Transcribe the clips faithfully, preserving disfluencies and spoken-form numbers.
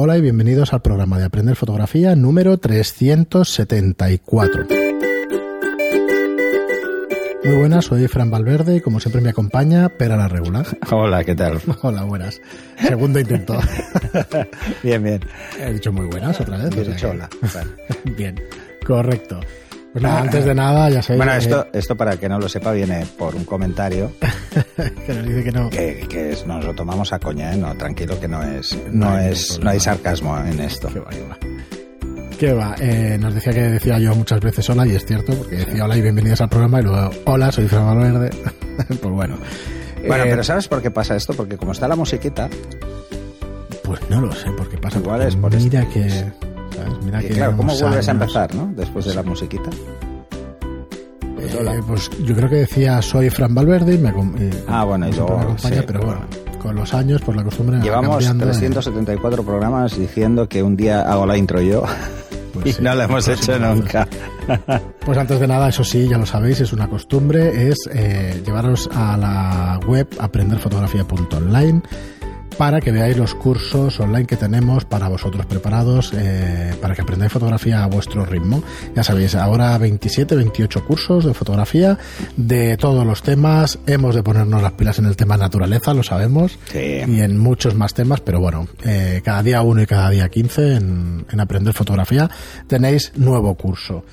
Hola y bienvenidos al programa de Aprender Fotografía número trescientos setenta y cuatro. Muy buenas, soy Fran Valverde y como siempre me acompaña Pere Larregula. Hola, ¿qué tal? Hola, buenas. Segundo intento. Bien, bien. He dicho muy buenas otra vez. He dicho hola. Vale. Bien, correcto. Pues nada, antes de nada, ya sabéis... Bueno, esto, eh, esto para que no lo sepa viene por un comentario que nos dice que no. Que, que es, nos lo tomamos a coña, ¿eh? No, tranquilo, que no es no, no es no hay sarcasmo en esto. Qué va, qué va. Qué va. Eh, nos decía que decía yo muchas veces hola, y es cierto, porque decía hola y bienvenidos al programa, y luego hola, soy Fran Valverde. Pues bueno. Bueno, eh, pero ¿sabes por qué pasa esto? Porque como está la musiquita... Pues no lo sé por qué pasa. Igual es por mira este, que... Sí. Mira que claro, ¿cómo vuelves años a empezar, no? Después de la musiquita. Pues, eh, pues yo creo que decía soy Fran Valverde y me, y, ah, bueno, y luego, me acompaña, sí, pero bueno, con los años, por la costumbre. Llevamos trescientos setenta y cuatro eh. programas diciendo que un día hago la intro yo. Pues y sí, no la hemos hecho nunca. Pues antes de nada, eso sí, ya lo sabéis, es una costumbre, es eh, llevaros a la web aprender fotografía punto online para que veáis los cursos online que tenemos para vosotros preparados, eh, para que aprendáis fotografía a vuestro ritmo. Ya sabéis, ahora veintisiete, veintiocho cursos de fotografía, de todos los temas. Hemos de ponernos las pilas en el tema naturaleza, lo sabemos, sí, y en muchos más temas, pero bueno, eh, cada día uno y cada día quince en, en Aprender Fotografía tenéis nuevo curso.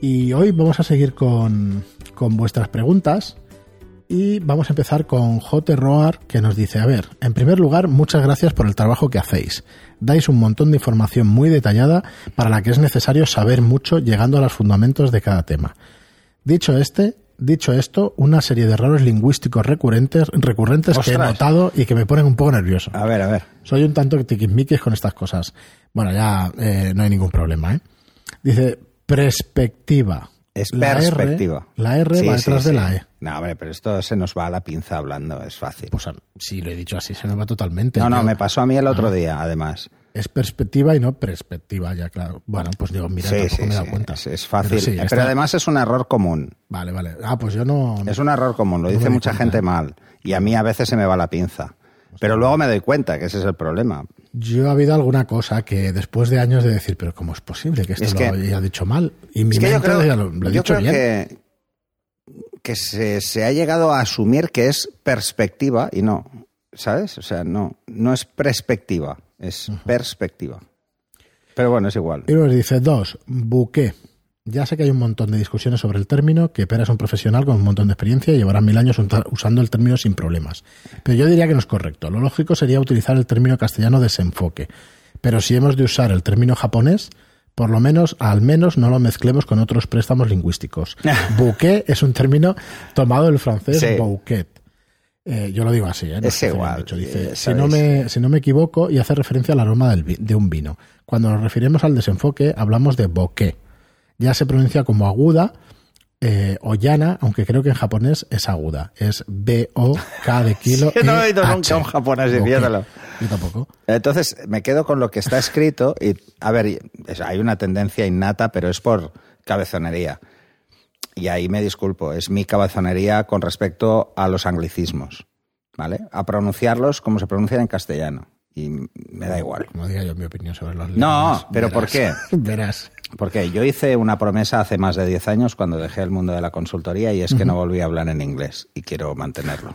Y hoy vamos a seguir con, con vuestras preguntas. Y vamos a empezar con Jote Roar, que nos dice, a ver, en primer lugar, muchas gracias por el trabajo que hacéis. Dais un montón de información muy detallada para la que es necesario saber mucho llegando a los fundamentos de cada tema. Dicho este, dicho esto, una serie de errores lingüísticos recurrentes, recurrentes que he notado y que me ponen un poco nervioso. A ver, a ver. Soy un tanto tiquismiquis con estas cosas. Bueno, ya eh, no hay ningún problema, ¿eh? Dice, perspectiva. Es la perspectiva. R, la R sí, va detrás sí, de sí. la E. No, hombre, pero esto se nos va a la pinza hablando, es fácil. Pues si lo he dicho así, se nos va totalmente. No, no, no me pasó a mí el otro ah, día, además. Es perspectiva y no perspectiva, ya claro. Bueno, pues digo, mira, sí, tampoco sí, me he dado sí. cuenta. Es, es fácil, pero, sí, pero está... además es un error común. Vale, vale. Ah, pues yo no... Es un error común, lo no dice mucha cuenta. gente mal. Y a mí a veces se me va la pinza. Pero luego me doy cuenta que ese es el problema. Yo ha habido alguna cosa que después de años de decir, pero ¿cómo es posible que esto es que, lo haya dicho mal? Y mi es que yo creo, lo, lo he yo dicho creo bien. que, que se, se ha llegado a asumir que es perspectiva y no, ¿sabes? O sea, no, no es perspectiva, es uh-huh. perspectiva. Pero bueno, es igual. Y luego dice, dos, buqué. Ya sé que hay un montón de discusiones sobre el término, que Pere es un profesional con un montón de experiencia y llevará mil años usando el término sin problemas. Pero yo diría que no es correcto. Lo lógico sería utilizar el término castellano desenfoque. Pero si hemos de usar el término japonés, por lo menos, al menos, no lo mezclemos con otros préstamos lingüísticos. Bouquet es un término tomado del francés sí. bouquet. Eh, yo lo digo así. ¿eh? No es igual. Dice, eh, si, no me, si no me equivoco, y hace referencia al aroma del vi- de un vino. Cuando nos referimos al desenfoque, hablamos de bokeh. Ya se pronuncia como aguda eh, o llana, aunque creo que en japonés es aguda. Es B O K de kilo. Yo sí, no he oído nunca un japonés diciéndolo. Yo tampoco. Entonces, me quedo con lo que está escrito. Y a ver, hay una tendencia innata, pero es por cabezonería. Y ahí me disculpo. Es mi cabezonería con respecto a los anglicismos, ¿vale? A pronunciarlos como se pronuncian en castellano. Y me da igual. No diga yo mi opinión sobre los lenguas. No, pero verás, ¿por qué? Verás. Porque yo hice una promesa hace más de diez años cuando dejé el mundo de la consultoría y es que no volví a hablar en inglés y quiero mantenerlo.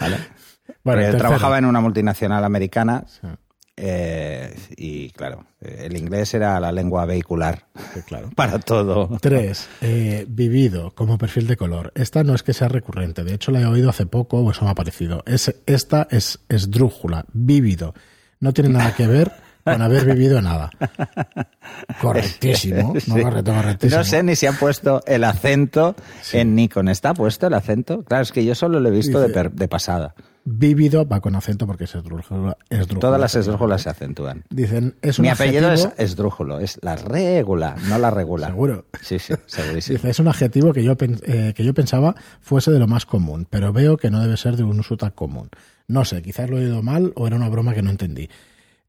¿Vale? Bueno, yo trabajaba en una multinacional americana sí. eh, y, claro, el inglés era la lengua vehicular sí, claro. para todo. Tres, eh, vivido como perfil de color. Esta no es que sea recurrente. De hecho, la he oído hace poco o eso me ha parecido. Es, esta es esdrújula, vívido. No tiene nada que ver con haber vivido nada. Correctísimo. Sí. No, correcto, correctísimo. No sé ni si han puesto el acento sí. en Nikon. ¿Está puesto el acento? Claro, es que yo solo lo he visto Dice, de, per- de pasada. Vívido va con acento porque es esdrújula. esdrújula Todas las esdrújulas se acentúan. Dicen, es un Mi adjetivo... apellido es esdrújulo, es la regula, no la regula. ¿Seguro? Sí, sí, segurísimo. Dice, es un adjetivo que yo, eh, que yo pensaba fuese de lo más común, pero veo que no debe ser de un uso tan común. No sé, quizás lo he oído mal o era una broma que no entendí.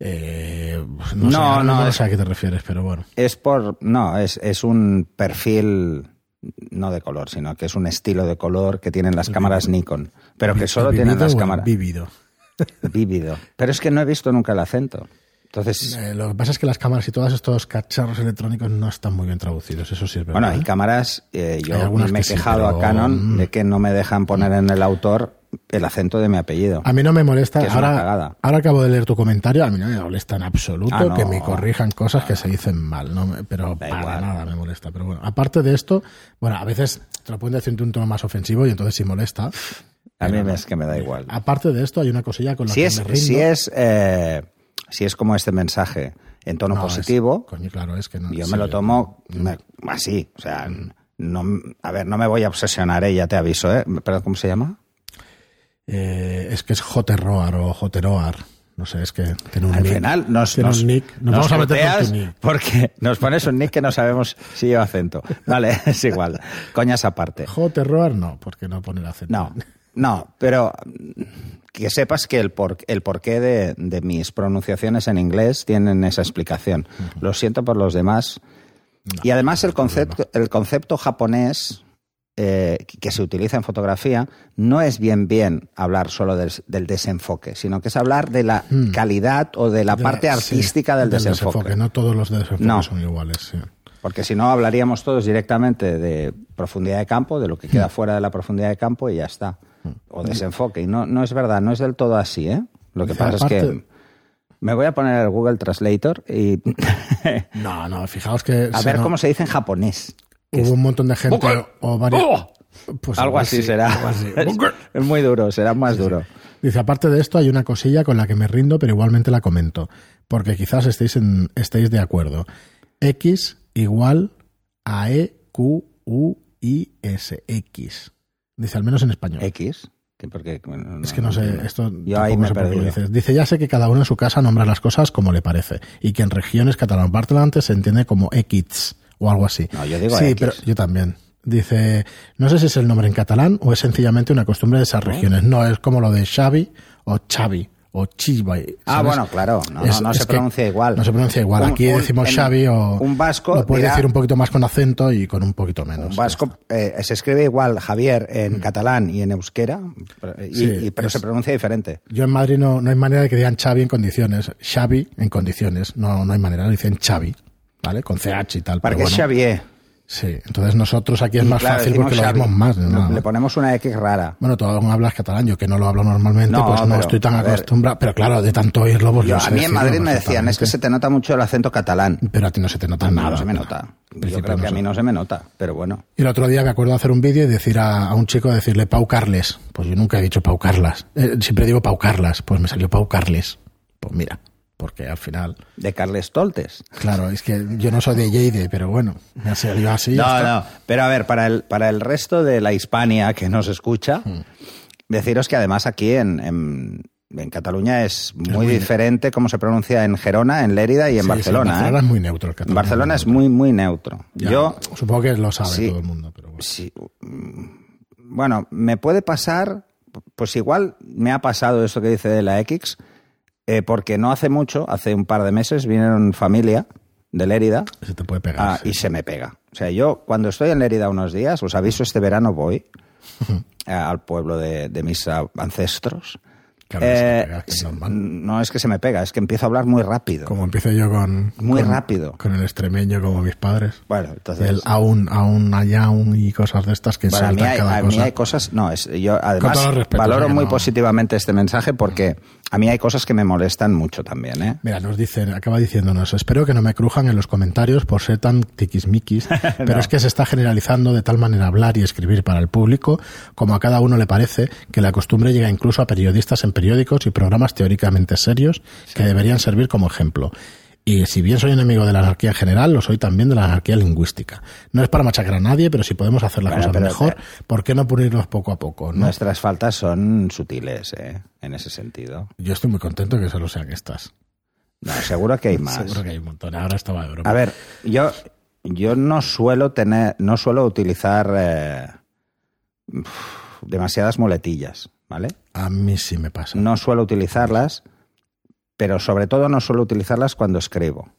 Eh, no, no sé, no, no es, sé a qué te refieres, pero bueno. Es por no es, es un perfil no de color, sino que es un estilo de color que tienen las el cámaras vivido. Nikon, pero que solo tienen las cámaras. Vívido. Vívido. Pero es que no he visto nunca el acento. Entonces, eh, lo que pasa es que las cámaras y todos estos cacharros electrónicos no están muy bien traducidos, eso sí es verdad. Bueno, hay cámaras, eh, yo hay me he quejado sí, pero... a Canon de que no me dejan poner en el autor el acento de mi apellido. A mí no me molesta, ahora, ahora acabo de leer tu comentario, a mí no me molesta en absoluto ah, no. que me corrijan cosas que se dicen mal, no me, pero da para igual. Nada me molesta. Pero bueno, aparte de esto, bueno, a veces te lo pueden decir de un tono más ofensivo y entonces sí molesta. A mí es que me da igual. Aparte de esto, hay una cosilla con la si que es, me rindo. Si es... Eh... Si es como este mensaje en tono no, positivo, es, coño, claro, es que no, yo sí, me lo tomo yo, me, así. O sea, no, a ver, no me voy a obsesionar, ¿eh? Ya te aviso. ¿eh? ¿Pero cómo se llama? Eh, es que es Jote Roar o Jote Roar. No sé, es que tiene un Al nick. final nos, nos, un nick. nos, nos vamos a meter con tu nick. Porque nos pones un nick que no sabemos si lleva acento. Vale, es igual. Coñas aparte. Jote Roar no, porque no pone el acento. No. No, pero que sepas que el, por, el porqué de, de mis pronunciaciones en inglés tienen esa explicación. Uh-huh. Lo siento por los demás. No, y además no el, concepto, el concepto japonés eh, que se utiliza en fotografía no es bien bien hablar solo del, del desenfoque, sino que es hablar de la hmm. calidad o de la de, parte artística sí, del, del desenfoque. desenfoque. No todos los desenfoques no. son iguales, sí. Porque si no, hablaríamos todos directamente de profundidad de campo, de lo que queda fuera de la profundidad de campo y ya está. O desenfoque. Y no, no es verdad, no es del todo así, ¿eh? Lo que pasa Aparte, es que me voy a poner el Google Translator y... no, no, fijaos que... A ver no... cómo se dice en japonés. Hubo es... un montón de gente Google. o varios... Oh. Pues algo así, así será. Algo así. Es muy duro, será más sí, duro. Sí. Dice, aparte de esto hay una cosilla con la que me rindo, pero igualmente la comento, porque quizás estéis, en, estéis de acuerdo. X igual a E, Q, U, I, S, X. Dice, al menos en español. ¿X? Porque, bueno, no, es que no sé, esto yo ahí me he perdido. Dices. Dice, ya sé que cada uno en su casa nombra las cosas como le parece y que en regiones catalanoparlantes se entiende como X o algo así. No, yo digo sí, X. Pero yo también. Dice, no sé si es el nombre en catalán o es sencillamente una costumbre de esas regiones. No, es como lo de Xavi o Xavi o Chibai. Ah, bueno, claro, no, es, no, no se pronuncia igual. No se pronuncia igual. Aquí un, decimos un, Xavi o... Un vasco... Lo puedes dirá, decir un poquito más con acento y con un poquito menos. Un vasco eh, se escribe igual Javier en mm. catalán y en euskera, y, sí, y, pero es, se pronuncia diferente. Yo en Madrid no, no hay manera de que digan Xavi en condiciones. Xavi en condiciones. No, no hay manera, dicen Xavi, ¿vale? Con C H y tal. Porque bueno, es Xavier. Sí, entonces nosotros aquí es más claro, fácil porque Xavi. Lo vemos más. ¿No? Le ponemos una X rara. Bueno, tú aún hablas catalán, yo que no lo hablo normalmente, no, pues no pero, estoy tan acostumbrado. Pero claro, de tanto oírlo, pues yo, no sé. A mí en Madrid me decían, es que se te nota mucho el acento catalán. Pero a ti no se te nota nada. No se me nota. Yo creo que no se... a mí no se me nota, pero bueno. Y el otro día me acuerdo de hacer un vídeo y decir a, a un chico, decirle Pau Carles. Pues yo nunca he dicho Pau Carlas. Eh, siempre digo Pau Carlas, pues me salió Pau Carles. Pues mira. Porque al final... De Carles Toltes. Claro, es que yo no soy de Lleida, pero bueno, me salió así. No, hasta... no, pero a ver, para el, para el resto de la Hispania que nos escucha, mm. deciros que además aquí en, en, en Cataluña es muy, es muy diferente cómo se pronuncia en Gerona, en Lérida y en sí, Barcelona. Sí, en Barcelona ¿eh? es muy neutro. El catalán Barcelona es muy, muy neutro. Ya, yo supongo que lo sabe sí, todo el mundo. Pero bueno. Sí, bueno, me puede pasar, pues igual me ha pasado esto que dice de la X... Eh, porque no hace mucho, hace un par de meses, vinieron familia de Lérida. Se te puede pegar. Ah, sí. Y se me pega. O sea, yo cuando estoy en Lérida unos días, os aviso, este verano voy al pueblo de, de mis ancestros. Claro, eh, se me pega, que es normal. No es que se me pega, es que empiezo a hablar muy rápido. Como empiezo yo con... Muy con, rápido. Con el extremeño como mis padres. Bueno, entonces... El aún, aún, allá, aún y cosas de estas que bueno, saltan hay, cada a cosa. A mí hay cosas... No, es, yo además respetos, valoro muy no. positivamente este mensaje porque... A mí hay cosas que me molestan mucho también, ¿eh? Mira, nos dicen, acaba diciéndonos, espero que no me crujan en los comentarios por ser tan tiquismiquis, pero no. es que se está generalizando de tal manera hablar y escribir para el público, como a cada uno le parece, que la costumbre llega incluso a periodistas en periódicos y programas teóricamente serios sí. que deberían servir como ejemplo. Y si bien soy enemigo de la anarquía general, lo soy también de la anarquía lingüística. No es para machacar a nadie, pero si podemos hacer las bueno, cosas mejor, te... ¿por qué no pulirnos poco a poco? ¿No? Nuestras faltas son sutiles, ¿eh? En ese sentido. Yo estoy muy contento que solo sean estas. No, seguro que hay más. Seguro que hay un montón. Ahora estaba de broma. A ver, yo, yo no suelo tener, no suelo utilizar eh, demasiadas muletillas, ¿vale? A mí sí me pasa. No suelo utilizarlas. Pero sobre todo no suelo utilizarlas cuando escribo.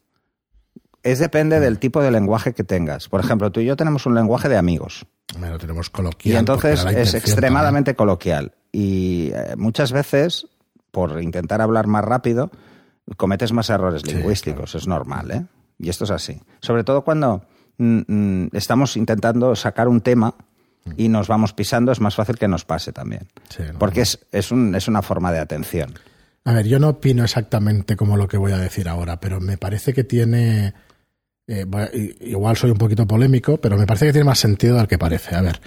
Es depende del tipo de lenguaje que tengas. Por ejemplo, tú y yo tenemos un lenguaje de amigos. Bueno, tenemos coloquial. Y entonces es extremadamente también. Coloquial. Y eh, muchas veces, por intentar hablar más rápido, cometes más errores lingüísticos, sí, claro. Es normal, ¿eh? Y esto es así. Sobre todo cuando mm, mm, estamos intentando sacar un tema y nos vamos pisando, es más fácil que nos pase también. Sí, no, porque no. Es, es, un, es una forma de atención. A ver, yo no opino exactamente como lo que voy a decir ahora, pero me parece que tiene... Eh, igual soy un poquito polémico, pero me parece que tiene más sentido del que parece. A ver,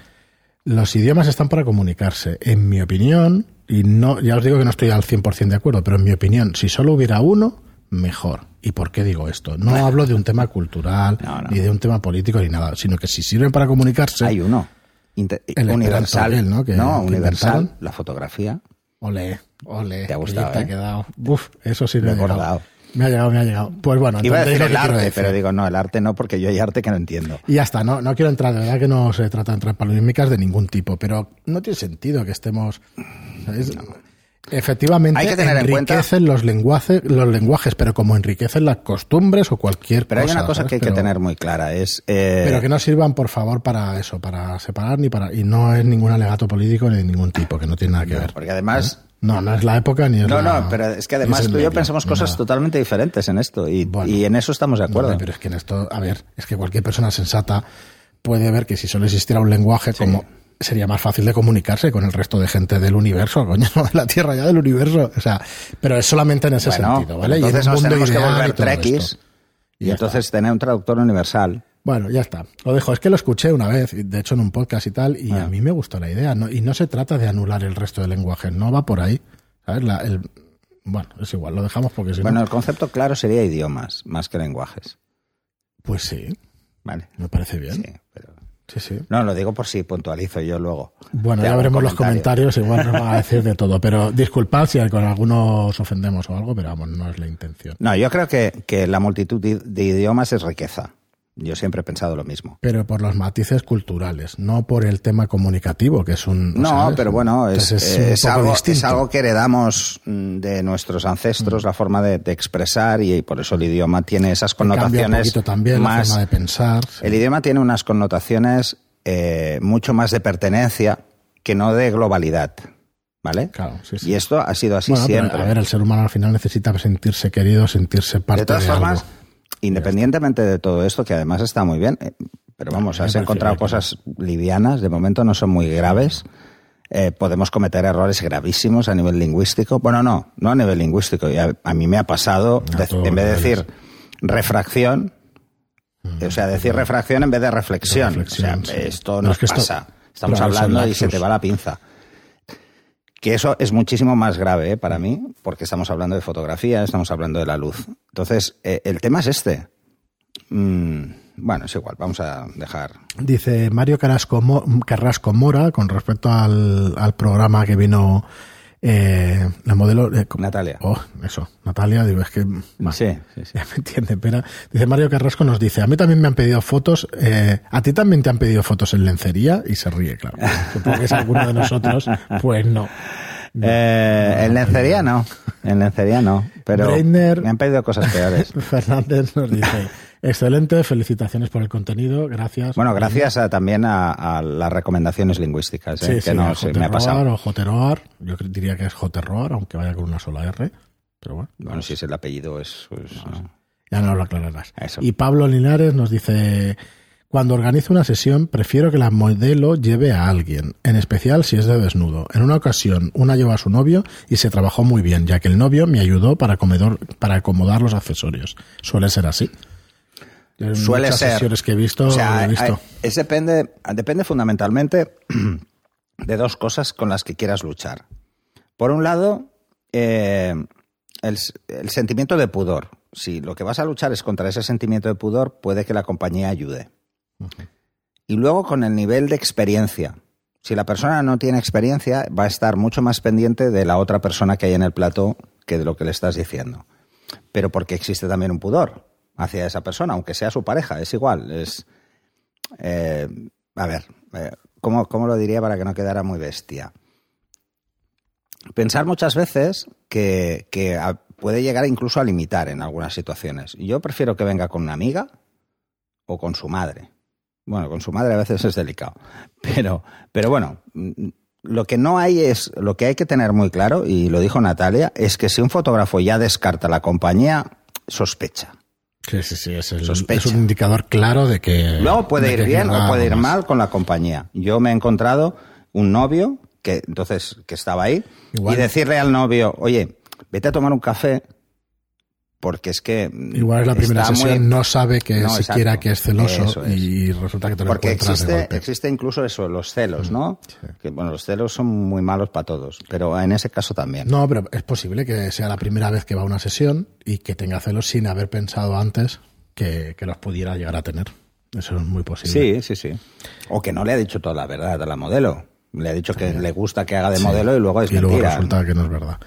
los idiomas están para comunicarse. En mi opinión, y no, ya os digo que no estoy al cien por ciento de acuerdo, pero en mi opinión, si solo hubiera uno, mejor. ¿Y por qué digo esto? No hablo de un tema cultural, no, no. ni de un tema político, ni nada, sino que si sirven para comunicarse... Hay uno. Inter- el universal, él, ¿no? Que, no, que universal, inventaron. La fotografía. Olé, olé. Te ha gustado, te eh? ha quedado. Uf, eso sí me, me ha acordado. llegado. Me ha llegado, me ha llegado. Pues bueno, iba a decir el arte, decir. pero digo, no, el arte no, porque yo hay arte que no entiendo. Y ya está, no, no quiero entrar, la verdad que no se trata de entrar palomímicas de ningún tipo, pero no tiene sentido que estemos... ¿sabes? No. Efectivamente, hay que tener enriquecen en cuenta... los, lenguaje, los lenguajes, pero como enriquecen las costumbres o cualquier pero cosa. Pero hay una cosa ¿sabes? que hay pero, que tener muy clara. es eh... Pero que no sirvan, por favor, para eso, para separar, ni para y no es ningún alegato político ni de ningún tipo, que no tiene nada que no, ver. Porque además... ¿eh? No, no es la época ni es No, la, no, pero es que además tú y yo pensamos cosas nada. totalmente diferentes en esto y, bueno, y en eso estamos de acuerdo. Vale, pero es que en esto, a ver, es que cualquier persona sensata puede ver que si solo existiera un lenguaje sí. como... sería más fácil de comunicarse con el resto de gente del universo, coño, no de la Tierra, ya del universo. O sea, pero es solamente en ese bueno, sentido, ¿vale? Entonces y nos tenemos que volver trekkies y, y entonces tener un traductor universal. Bueno, ya está. Lo dejo. Es que lo escuché una vez, de hecho en un podcast y tal, y bueno. a mí me gustó la idea. No, y no se trata de anular el resto de lenguajes, no va por ahí. ¿Sabes? La, el, bueno, es igual, lo dejamos porque si Bueno, no... el concepto claro sería idiomas, más que lenguajes. Pues sí. Vale. Me parece bien. Sí, pero... Sí, sí. No, lo digo por si puntualizo yo luego. Bueno, ya veremos los comentarios, igual nos va a decir de todo, pero disculpad si con algunos ofendemos o algo, pero vamos, no es la intención. No, yo creo que, que la multitud de idiomas es riqueza. Yo siempre he pensado lo mismo. Pero por los matices culturales, no por el tema comunicativo, que es un... No, ¿sabes? pero bueno, es, es, es, algo, es algo que heredamos de nuestros ancestros, mm. la forma de, de expresar, y por eso el idioma tiene esas connotaciones... Cambia un poquito también más, la forma de pensar. Sí. El idioma tiene unas connotaciones eh, mucho más de pertenencia que no de globalidad, ¿vale? Claro, sí, sí. Y esto ha sido así bueno, siempre. Pero, a ver, el ser humano al final necesita sentirse querido, sentirse parte de todas de formas, algo. Independientemente de todo esto, que además está muy bien, pero vamos, has encontrado cosas livianas, de momento no son muy graves, eh, podemos cometer errores gravísimos a nivel lingüístico. Bueno, no, no a nivel lingüístico. A, a mí me ha pasado, de, en vez de decir refracción, mm. o sea, decir refracción en vez de reflexión. reflexión o sea, sí. Esto nos no, es que pasa, esto, estamos hablando y se te va la pinza. Que eso es muchísimo más grave ¿eh? para mí, porque estamos hablando de fotografía, estamos hablando de la luz. Entonces, eh, el tema es este. Mm, bueno, es igual, vamos a dejar... Dice Mario Carrasco, Mo, Carrasco Mora, con respecto al, al programa que vino eh, la modelo... Eh, Natalia. Oh, eso, Natalia, digo, es que... Bueno, sí, sí, sí. Ya me entiende, pero... Dice Mario Carrasco, nos dice, a mí también me han pedido fotos, eh, a ti también te han pedido fotos en lencería, y se ríe, claro. Supongo que es alguno de nosotros, pues no. No, eh, no, en lencería no. no, en lencería no, pero Brainer, me han pedido cosas peores. Fernández nos dice, excelente, felicitaciones por el contenido, gracias. Bueno, gracias a, también a, a las recomendaciones lingüísticas, ¿eh? sí, que sí, no se me ha pasado. O Jote Roar, yo diría que es Jote Roar, aunque vaya con una sola R, pero bueno. Bueno, pues, si es el apellido es... es no, no. Ya no lo aclararás. Eso. Y Pablo Linares nos dice... Cuando organizo una sesión, prefiero que la modelo lleve a alguien, en especial si es de desnudo. En una ocasión, una llevó a su novio y se trabajó muy bien, ya que el novio me ayudó para, comedor, para acomodar los accesorios. Suele ser así. En Suele muchas ser. sesiones que he visto, o sea, he visto. Es depende, depende fundamentalmente de dos cosas con las que quieras luchar. Por un lado, eh, el, el sentimiento de pudor. Si lo que vas a luchar es contra ese sentimiento de pudor, puede que la compañía ayude. Okay. Y luego con el nivel de experiencia. Si la persona no tiene experiencia, va a estar mucho más pendiente de la otra persona que hay en el plató que de lo que le estás diciendo. Pero porque existe también un pudor hacia esa persona, aunque sea su pareja, es igual. Es, eh, a ver, eh, ¿cómo, cómo lo diría para que no quedara muy bestia? Pensar muchas veces que, que a, puede llegar incluso a limitar en algunas situaciones. Yo prefiero que venga con una amiga o con su madre. Bueno, con su madre a veces es delicado, pero, pero bueno, lo que no hay es, lo que hay que tener muy claro, y lo dijo Natalia, es que si un fotógrafo ya descarta la compañía, sospecha. Sí, sí, sí, es, el, es un indicador claro de que... Luego puede ir bien o puede ir mal con la compañía. Yo me he encontrado un novio que entonces que estaba ahí igual. Y decirle al novio, oye, vete a tomar un café, porque es que... Igual es la primera sesión, muy... no sabe que no, siquiera exacto, que es celoso es. Y resulta que te lo porque encuentras existe, de golpe. Existe incluso eso, los celos, ¿no? Sí. Que, bueno, los celos son muy malos para todos, pero en ese caso también. No, pero es posible que sea la primera vez que va a una sesión y que tenga celos sin haber pensado antes que, que los pudiera llegar a tener. Eso es muy posible. Sí, sí, sí. O que no le ha dicho toda la verdad a la modelo. Le ha dicho también. Que le gusta que haga de modelo sí. Y luego es mentira. Y luego resulta que no es verdad.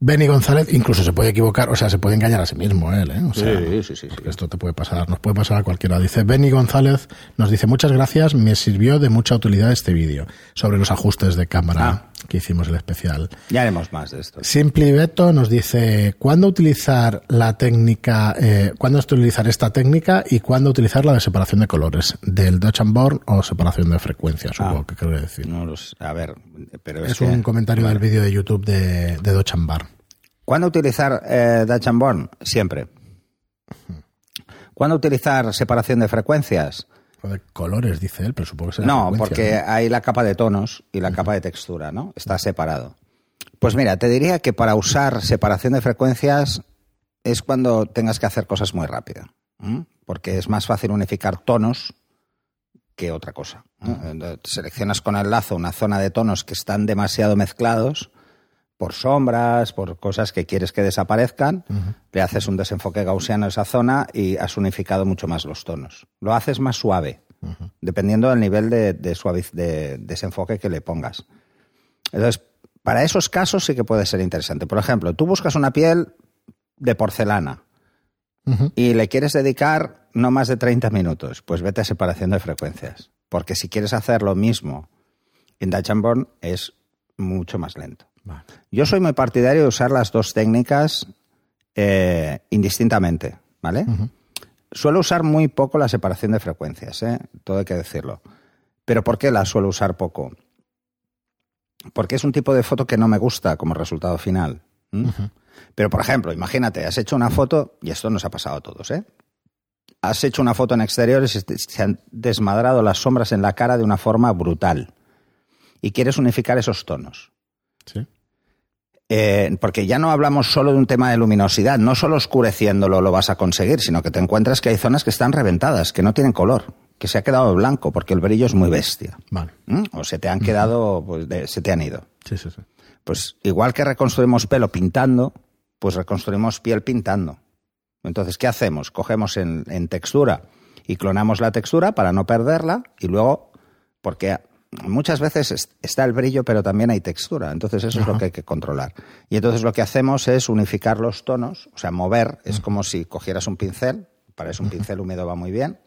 Benny González incluso se puede equivocar, o sea, se puede engañar a sí mismo él, ¿eh? O sea, sí, sí, sí, sí. Esto te puede pasar, nos puede pasar a cualquiera. Dice Benny González, nos dice, muchas gracias, me sirvió de mucha utilidad este vídeo sobre los ajustes de cámara ah. que hicimos el especial. Ya haremos más de esto. SimpliBeto nos dice, ¿cuándo utilizar la técnica, eh, cuándo utilizar esta técnica y cuándo utilizar la de separación de colores, del Dodge and Burn o separación de frecuencia, supongo ah, que quiero decir? No lo sé, a ver, pero es, es que, un comentario del vídeo de YouTube de, de Dodge and Burn. ¿Cuándo utilizar eh, Dodge and Burn? Siempre. ¿Cuándo utilizar separación de frecuencias? O de colores, dice él, pero supongo que será No, porque ¿no? hay la capa de tonos y la uh-huh. capa de textura, ¿no? Está separado. Pues mira, te diría que para usar separación de frecuencias es cuando tengas que hacer cosas muy rápido, ¿eh? Porque es más fácil unificar tonos que otra cosa, ¿eh? Uh-huh. Seleccionas con el lazo una zona de tonos que están demasiado mezclados por sombras, por cosas que quieres que desaparezcan, uh-huh. le haces un desenfoque gaussiano a esa zona y has unificado mucho más los tonos. Lo haces más suave, uh-huh. dependiendo del nivel de, de, suaviz- de desenfoque que le pongas. Entonces, para esos casos sí que puede ser interesante. Por ejemplo, tú buscas una piel de porcelana uh-huh. y le quieres dedicar no más de treinta minutos, pues vete a separación de frecuencias. Porque si quieres hacer lo mismo en Dodge and Burn es mucho más lento. Vale. Yo soy muy partidario de usar las dos técnicas eh, indistintamente, ¿vale? Uh-huh. Suelo usar muy poco la separación de frecuencias, ¿eh? Todo hay que decirlo. ¿Pero por qué la suelo usar poco? Porque es un tipo de foto que no me gusta como resultado final. ¿Mm? Uh-huh. Pero, por ejemplo, imagínate, has hecho una foto, y esto nos ha pasado a todos, ¿eh? Has hecho una foto en exteriores y se han desmadrado las sombras en la cara de una forma brutal. Y quieres unificar esos tonos. Sí. Eh, porque ya no hablamos solo de un tema de luminosidad, no solo oscureciéndolo lo vas a conseguir, sino que te encuentras que hay zonas que están reventadas, que no tienen color, que se ha quedado blanco porque el brillo es muy bestia. Vale. ¿Mm? O se te han quedado, pues, de, se te han ido. Sí, sí, sí. Pues igual que reconstruimos pelo pintando, pues reconstruimos piel pintando. Entonces, ¿qué hacemos? Cogemos en, en textura y clonamos la textura para no perderla y luego, porque... muchas veces está el brillo, pero también hay textura. Entonces eso Ajá. es lo que hay que controlar. Y entonces lo que hacemos es unificar los tonos, o sea, mover. Es como si cogieras un pincel, para eso un pincel húmedo va muy bien,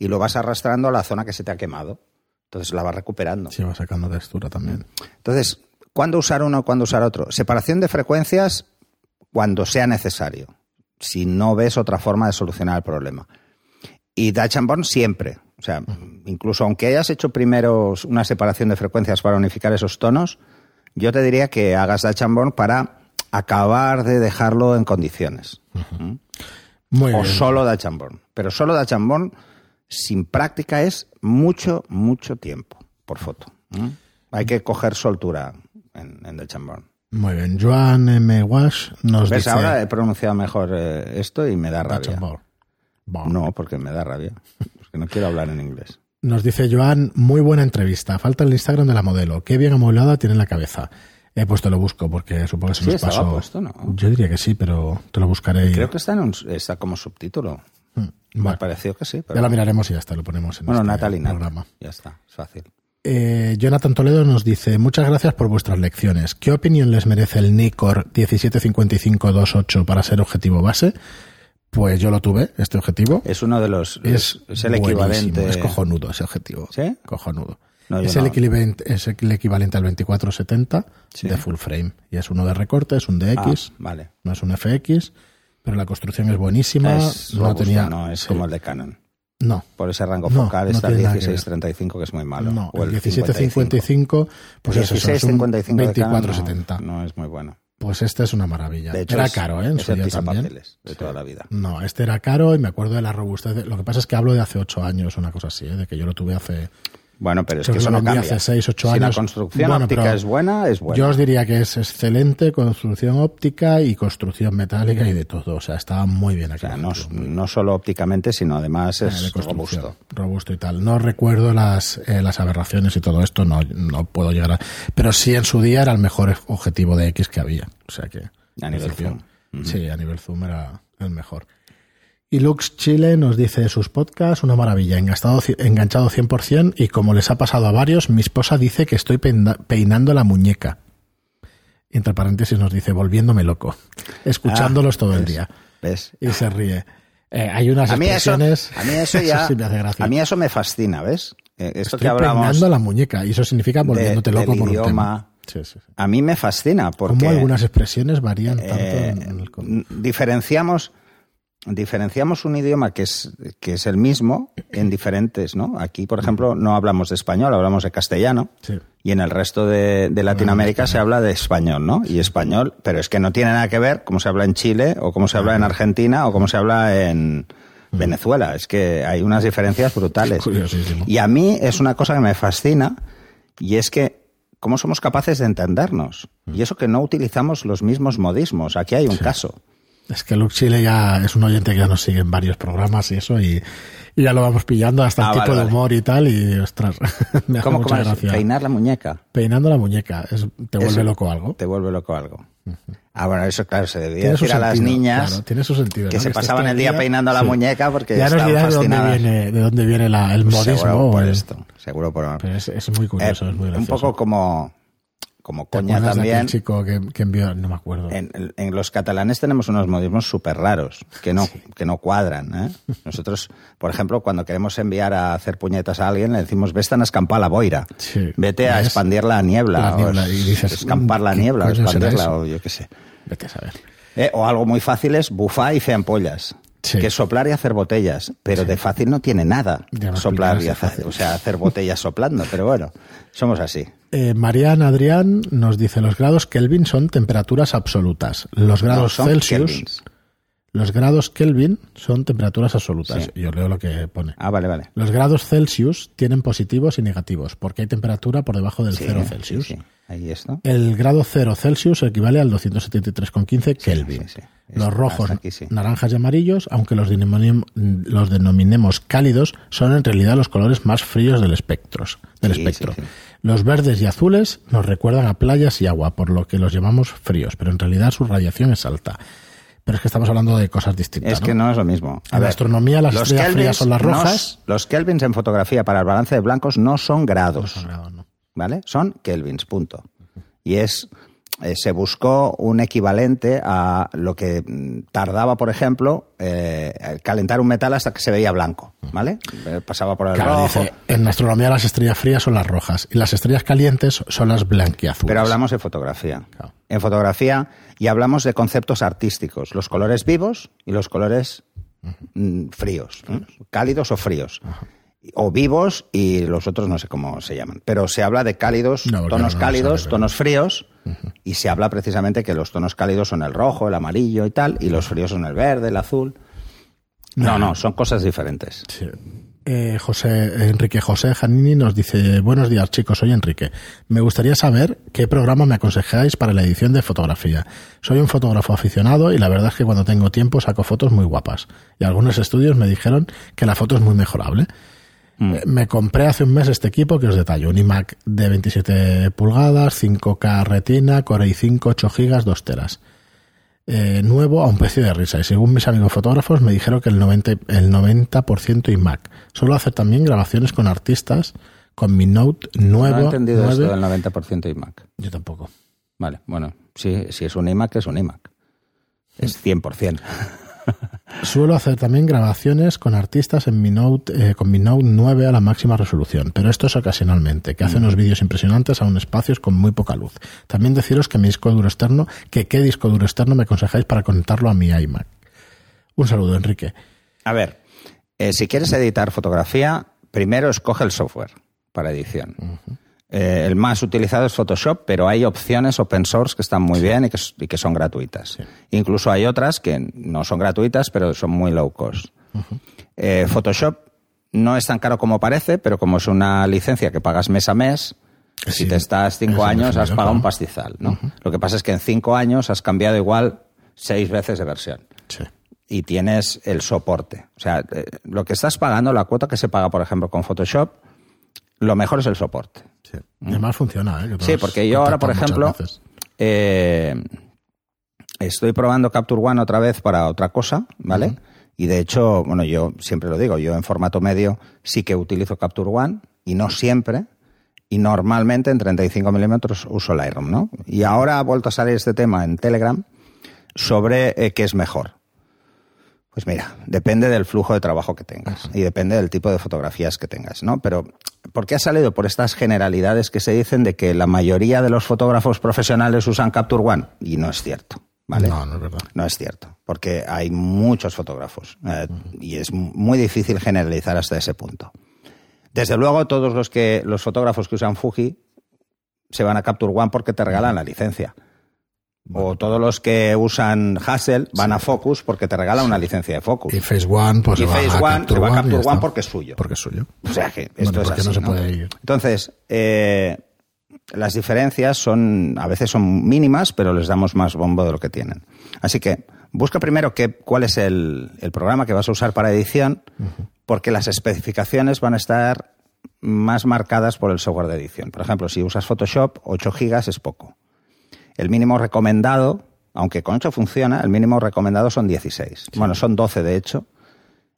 y lo vas arrastrando a la zona que se te ha quemado. Entonces la vas recuperando. Sí, va sacando textura también. Entonces, ¿cuándo usar uno, cuándo usar otro? Separación de frecuencias cuando sea necesario, si no ves otra forma de solucionar el problema. Y Dodge and Burn siempre. O sea, incluso aunque hayas hecho primero una separación de frecuencias para unificar esos tonos, yo te diría que hagas Dodge and Burn para acabar de dejarlo en condiciones. Uh-huh. Muy o bien. Solo Dodge and Burn. Pero solo Dodge and Burn sin práctica es mucho, mucho tiempo por foto. ¿Mm? Hay que coger soltura en, en Dodge and Burn. Muy bien. Joan M. Walsh nos ¿Ves? Dice... Ahora he pronunciado mejor eh, esto y me da rabia. Bon. No, porque me da rabia, porque no quiero hablar en inglés. Nos dice Joan, muy buena entrevista, falta el Instagram de la modelo, qué bien amueblada tiene la cabeza. He eh, pues te lo busco, porque supongo que se sí, nos pasó. Puesto, ¿no? Yo diría que sí, pero te lo buscaré. Y... creo que está, en un, está como subtítulo, hmm. me bueno, pareció que sí. Pero... ya lo miraremos y ya está, lo ponemos en bueno, este Natalia, programa. Nat, ya está, es fácil. Eh, Jonathan Toledo nos dice, muchas gracias por vuestras lecciones. ¿Qué opinión les merece el Nikkor diecisiete cincuenta y cinco veintiocho para ser objetivo base? Pues yo lo tuve, este objetivo. Es uno de los... Es, es el equivalente... Es cojonudo ese objetivo. ¿Sí? Cojonudo. No, es, el no. equivalente, es el equivalente al veinticuatro setenta ¿Sí? de full frame. Y es uno de recorte, es un D X. Ah, vale. No es un F X, pero la construcción es buenísima. Es no robusto, tenía, no, es sí. como el de Canon. No. Por ese rango focal no, está no el dieciséis treinta y cinco, que es muy malo. No, o el diecisiete cincuenta y cinco, pues eso son veinticuatro setenta. No, no es muy bueno. Pues este es una maravilla. De hecho, era es, caro, ¿eh? En su día también. De toda la vida. No, este era caro y me acuerdo de la robustez. Lo que pasa es que hablo de hace ocho años, una cosa así, ¿eh? De que yo lo tuve hace... Bueno, pero es que eso no cambia. Hace seis, ocho años. Si la construcción bueno, óptica es buena, es buena. Yo os diría que es excelente construcción óptica y construcción metálica y de todo. O sea, está muy bien aquí. O sea, no, no solo ópticamente, sino además es eh, robusto. Robusto y tal. No recuerdo las, eh, las aberraciones y todo esto, no, no puedo llegar a... Pero sí, en su día era el mejor objetivo de X que había. O sea que... A nivel zoom. Uh-huh. Sí, a nivel zoom era el mejor. Y Lux Chile nos dice, sus podcasts, una maravilla, enganchado, enganchado cien por ciento, y como les ha pasado a varios, mi esposa dice que estoy peinando la muñeca. Entre paréntesis nos dice, volviéndome loco, escuchándolos ah, todo ves, el día. ¿Ves? Y se ríe. Eh, hay unas a mí expresiones... Eso, a mí eso ya... Eso sí me hace gracia. A mí eso me fascina, ¿ves? Eh, esto estoy que hablamos peinando la muñeca, y eso significa volviéndote de, loco por idioma. Un tema. Sí, sí, sí. A mí me fascina, porque... Como algunas expresiones varían tanto eh, en el... Diferenciamos... Diferenciamos un idioma que es, que es el mismo en diferentes, ¿no? Aquí, por ejemplo, no hablamos de español, hablamos de castellano. Sí. Y en el resto de, de Latinoamérica no, no, no, no. se habla de español, ¿no? Sí. Y español, pero es que no tiene nada que ver cómo se habla en Chile o cómo se habla en Argentina o cómo se habla en Venezuela. Es que hay unas diferencias brutales. Curiosísimo. Y a mí es una cosa que me fascina y es que cómo somos capaces de entendernos. Y eso que no utilizamos los mismos modismos. Aquí hay un sí. caso. Es que Lux Chile ya es un oyente que ya nos sigue en varios programas y eso, y, y ya lo vamos pillando hasta ah, el vale, tipo vale. de humor y tal, y ostras, me hace mucha gracia. Peinar la muñeca. Peinando la muñeca, es, te vuelve eso, loco algo. Te vuelve loco algo. Ah, bueno, eso claro, se debía decir a las niñas claro, tiene su sentido, que ¿no? se que pasaban el día, día peinando la sí. muñeca porque ya estaban fascinadas. Ya nos de dónde viene la, el modismo. Seguro por el, esto, seguro por... Pero es, es muy curioso, eh, es muy gracioso. Un poco como... Como coña también. El chico que, que envió, no me acuerdo. En, en los catalanes tenemos unos modismos súper raros que no, sí. que no cuadran, ¿eh? Nosotros, por ejemplo, cuando queremos enviar a hacer puñetas a alguien, le decimos, vete a escampar la boira. Sí. Vete a expandir la niebla. La niebla o, y dices, escampar la niebla o expandirla, o yo qué sé. Vete a saber. Eh, o algo muy fácil es bufar y fe ampollas. Sí. Que soplar y hacer botellas, pero sí. de fácil no tiene nada. Soplar y hacer, o sea, hacer botellas soplando, pero bueno, somos así. Eh, Mariana Adrián nos dice, los grados Kelvin son temperaturas absolutas. Los grados no, Celsius, Kelvins. Los grados Kelvin son temperaturas absolutas. Sí. Yo leo lo que pone. Ah, vale, vale. Los grados Celsius tienen positivos y negativos, porque hay temperatura por debajo del sí, cero Celsius. Sí, sí. Ahí está. El grado cero Celsius equivale al doscientos setenta y tres coma quince Kelvin. Sí, sí, sí. Los rojos, aquí, sí. naranjas y amarillos, aunque los, los denominemos cálidos, son en realidad los colores más fríos del espectro. Del sí, espectro. Sí, sí. Los verdes y azules nos recuerdan a playas y agua, por lo que los llamamos fríos, pero en realidad su radiación es alta. Pero es que estamos hablando de cosas distintas. Es ¿no? que no es lo mismo. A en ver, astronomía las estrellas Kelvins, frías son las rojas. No, los Kelvins en fotografía para el balance de blancos no son grados. No son grados, no. ¿Vale? Son Kelvins, punto. Y es eh, se buscó un equivalente a lo que tardaba, por ejemplo, eh, calentar un metal hasta que se veía blanco, ¿vale? Pasaba por el claro, rojo. Dice, en astronomía las estrellas frías son las rojas y las estrellas calientes son las blanquiazules. Pero hablamos de fotografía. Claro. En fotografía y hablamos de conceptos artísticos, los colores vivos y los colores uh-huh. fríos, ¿eh? Cálidos o fríos. Uh-huh. O vivos y los otros no sé cómo se llaman. Pero se habla de cálidos, no, tonos no, no cálidos, sabe, tonos fríos, uh-huh. y se habla precisamente que los tonos cálidos son el rojo, el amarillo y tal, y los fríos son el verde, el azul. No, no, no son cosas diferentes. Sí. Eh, José Enrique, José Janini nos dice, buenos días chicos, soy Enrique. Me gustaría saber qué programa me aconsejáis para la edición de fotografía. Soy un fotógrafo aficionado y la verdad es que cuando tengo tiempo saco fotos muy guapas. Y algunos estudios me dijeron que la foto es muy mejorable. Mm. Me compré hace un mes este equipo que os detallo, un iMac de veintisiete pulgadas, cinco K retina, Core i cinco, ocho gigas, dos teras, eh, nuevo a un precio de risa, y según mis amigos fotógrafos me dijeron que el noventa por ciento iMac. Suelo hacer también grabaciones con artistas con mi Note nueve. No he entendido nueve. Esto del noventa por ciento iMac. Yo tampoco. Vale, bueno, si, si es un iMac es un iMac, es cien por ciento. Suelo hacer también grabaciones con artistas en mi Note, eh, con mi Note nueve a la máxima resolución, pero esto es ocasionalmente, que hace unos vídeos impresionantes aún espacios con muy poca luz. También deciros que mi disco duro externo, que qué disco duro externo me aconsejáis para conectarlo a mi iMac. Un saludo, Enrique. A ver, Eh, si quieres editar fotografía, primero escoge el software para edición. Uh-huh. Eh, el más utilizado es Photoshop, pero hay opciones open source que están muy sí. bien y que, y que son gratuitas. Sí. Incluso hay otras que no son gratuitas, pero son muy low cost. Uh-huh. eh, Photoshop no es tan caro como parece, pero como es una licencia que pagas mes a mes, sí. si te estás cinco Eso años has pagado un pastizal, ¿no? Uh-huh. Lo que pasa es que en cinco años has cambiado igual seis veces de versión. Sí. Y tienes el soporte. O sea, eh, lo que estás pagando, la cuota que se paga, por ejemplo, con Photoshop, lo mejor es el soporte. Sí. Además funciona, ¿eh? Sí, porque yo ahora, por ejemplo, eh, estoy probando Capture One otra vez para otra cosa, ¿vale? Uh-huh. Y de hecho, bueno, yo siempre lo digo, yo en formato medio sí que utilizo Capture One, y no siempre, y normalmente en treinta y cinco milímetros uso Lightroom, ¿no? Y ahora ha vuelto a salir este tema en Telegram sobre eh, qué es mejor. Pues mira, depende del flujo de trabajo que tengas. Ajá. Y depende del tipo de fotografías que tengas, ¿no? Pero ¿por qué ha salido? Por estas generalidades que se dicen de que la mayoría de los fotógrafos profesionales usan Capture One. Y no es cierto, ¿vale? No, no es verdad. No es cierto, porque hay muchos fotógrafos eh, y es muy difícil generalizar hasta ese punto. Desde luego, todos los que los fotógrafos que usan Fuji se van a Capture One porque te regalan la licencia. O todos los que usan Hassel van sí. a Focus porque te regalan sí. una licencia de Focus. Y Phase One, pues y Phase One se va a Capture One porque es suyo. Porque es suyo. O sea que esto bueno, es así, no se ¿no? puede ir. Entonces, eh, las diferencias son a veces son mínimas, pero les damos más bombo de lo que tienen. Así que busca primero que, cuál es el, el programa que vas a usar para edición, uh-huh. porque las especificaciones van a estar más marcadas por el software de edición. Por ejemplo, si usas Photoshop, ocho gigas es poco. El mínimo recomendado, aunque con ocho funciona, el mínimo recomendado son dieciséis. Sí. Bueno, son doce, de hecho,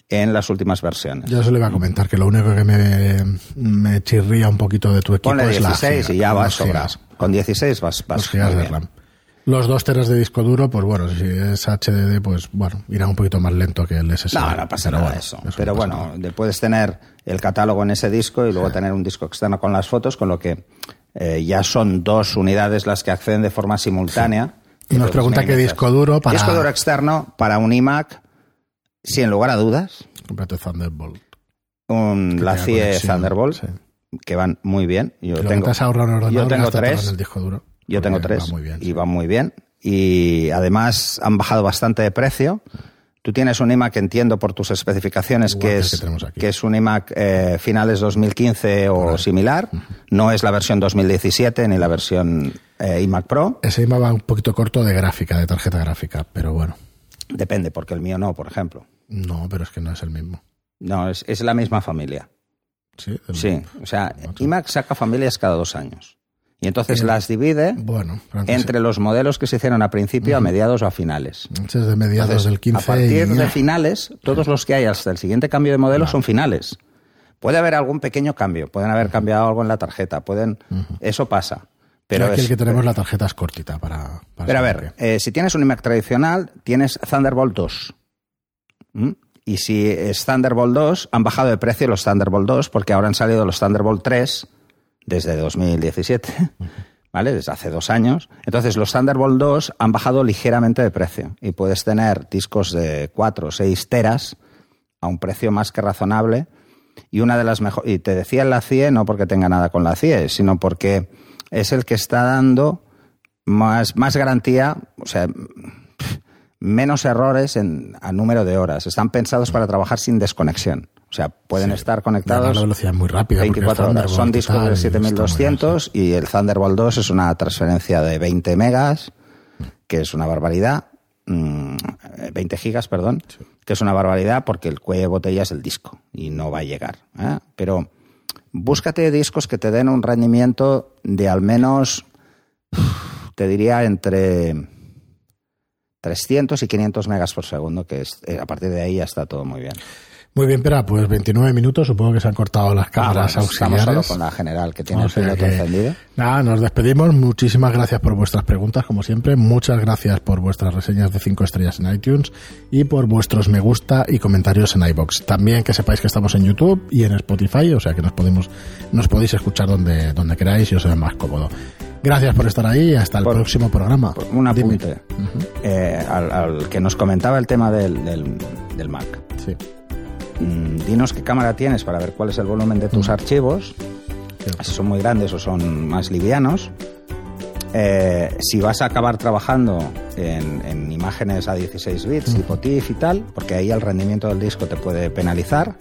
en las últimas versiones. Yo se le iba a comentar que lo único que me, me chirría un poquito de tu equipo Ponle es la dieciséis y ya vas sobrado. Con dieciséis vas, vas los gigas de RAM. Los dos teras de disco duro, pues bueno, si es H D D, pues bueno, irá un poquito más lento que el S S D. No, no pasa nada bueno, eso. eso. Pero no bueno, nada. Puedes tener el catálogo en ese disco y luego sí. tener un disco externo con las fotos, con lo que eh, ya son dos unidades las que acceden de forma simultánea. Sí. Y nos pregunta qué disco duro para... Disco duro externo para un iMac, sin lugar a dudas. Comprate Thunderbolt. Un Lacie Thunderbolt, sí. que van muy bien. Yo Pero tengo, te ordenador, yo tengo tres. El disco duro. Yo tengo tres va muy bien, y sí. va muy bien. Y además han bajado bastante de precio. Tú tienes un iMac, entiendo por tus especificaciones, que, que, es, que, que es un iMac eh, finales dos mil quince o claro. similar. Uh-huh. No es la versión dos mil diecisiete ni la versión eh, iMac Pro. Ese iMac va un poquito corto de gráfica, de tarjeta gráfica, pero bueno. Depende, porque el mío no, por ejemplo. No, pero es que no es el mismo. No, es, es la misma familia. Sí, sí o sea, ocho. iMac saca familias cada dos años. Y entonces eh, las divide bueno, entre sí. los modelos que se hicieron a principio, uh-huh. a mediados o a finales. Desde mediados entonces, del quince. A partir y... de finales, todos sí. los que hay hasta el siguiente cambio de modelo claro. son finales. Puede haber algún pequeño cambio, pueden haber uh-huh. cambiado algo en la tarjeta, pueden uh-huh. eso pasa. Pero aquí es, el que tenemos la tarjeta es cortita para... para pero a ver, que... eh, si tienes un iMac tradicional, tienes Thunderbolt dos. ¿Mm? Y si es Thunderbolt dos, han bajado de precio los Thunderbolt dos porque ahora han salido los Thunderbolt tres... desde dos mil diecisiete, ¿vale? Desde hace dos años. Entonces, los Thunderbolt dos han bajado ligeramente de precio y puedes tener discos de cuatro o seis teras a un precio más que razonable. Y una de las mejores... Y te decía la C I E, no porque tenga nada con la C I E, sino porque es el que está dando más, más garantía, o sea, menos errores en, a número de horas. Están pensados para trabajar sin desconexión. O sea, pueden sí, estar conectados la velocidad muy rápida, veinticuatro horas. Son discos de siete mil doscientos y el Thunderbolt dos es una transferencia de veinte megas, que es una barbaridad. veinte gigas, perdón. Sí. Que es una barbaridad porque el cuello de botella es el disco y no va a llegar. ¿eh? Pero búscate discos que te den un rendimiento de al menos, te diría, entre... trescientos y quinientos megas por segundo, que es, a partir de ahí ya está todo muy bien. Muy bien, Pera, pues veintinueve minutos, supongo que se han cortado las cámaras ah, bueno, auxiliares. Estamos solo con la general, que tiene o sea el piloto encendido. Nada, nos despedimos. Muchísimas gracias por vuestras preguntas, como siempre. Muchas gracias por vuestras reseñas de cinco estrellas en iTunes y por vuestros me gusta y comentarios en iVoox. También que sepáis que estamos en YouTube y en Spotify, o sea que nos podemos nos podéis escuchar donde, donde queráis y os sea más cómodo. Gracias por estar ahí y hasta el por, próximo programa. Un apunte uh-huh. eh, al, al que nos comentaba el tema del, del, del Mac. Sí. mmm, dinos qué cámara tienes para ver cuál es el volumen de tus mm. archivos, claro. si son muy grandes o son más livianos. Eh, si vas a acabar trabajando en, en imágenes a dieciséis bits, mm. tipo TIFF y tal, porque ahí el rendimiento del disco te puede penalizar,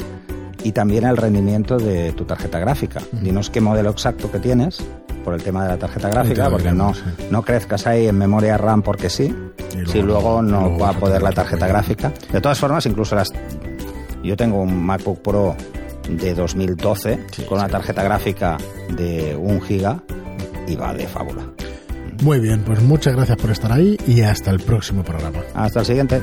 y también el rendimiento de tu tarjeta gráfica. Mm. Dinos qué modelo exacto que tienes por el tema de la tarjeta gráfica, porque no, no crezcas ahí en memoria RAM porque sí, luego, si luego no luego va a poder la tarjeta gráfica. De todas formas, incluso las... yo tengo un MacBook Pro de dos mil doce sí, con sí. una tarjeta gráfica de un giga y va de fábula. Muy bien, pues muchas gracias por estar ahí y hasta el próximo programa. Hasta el siguiente.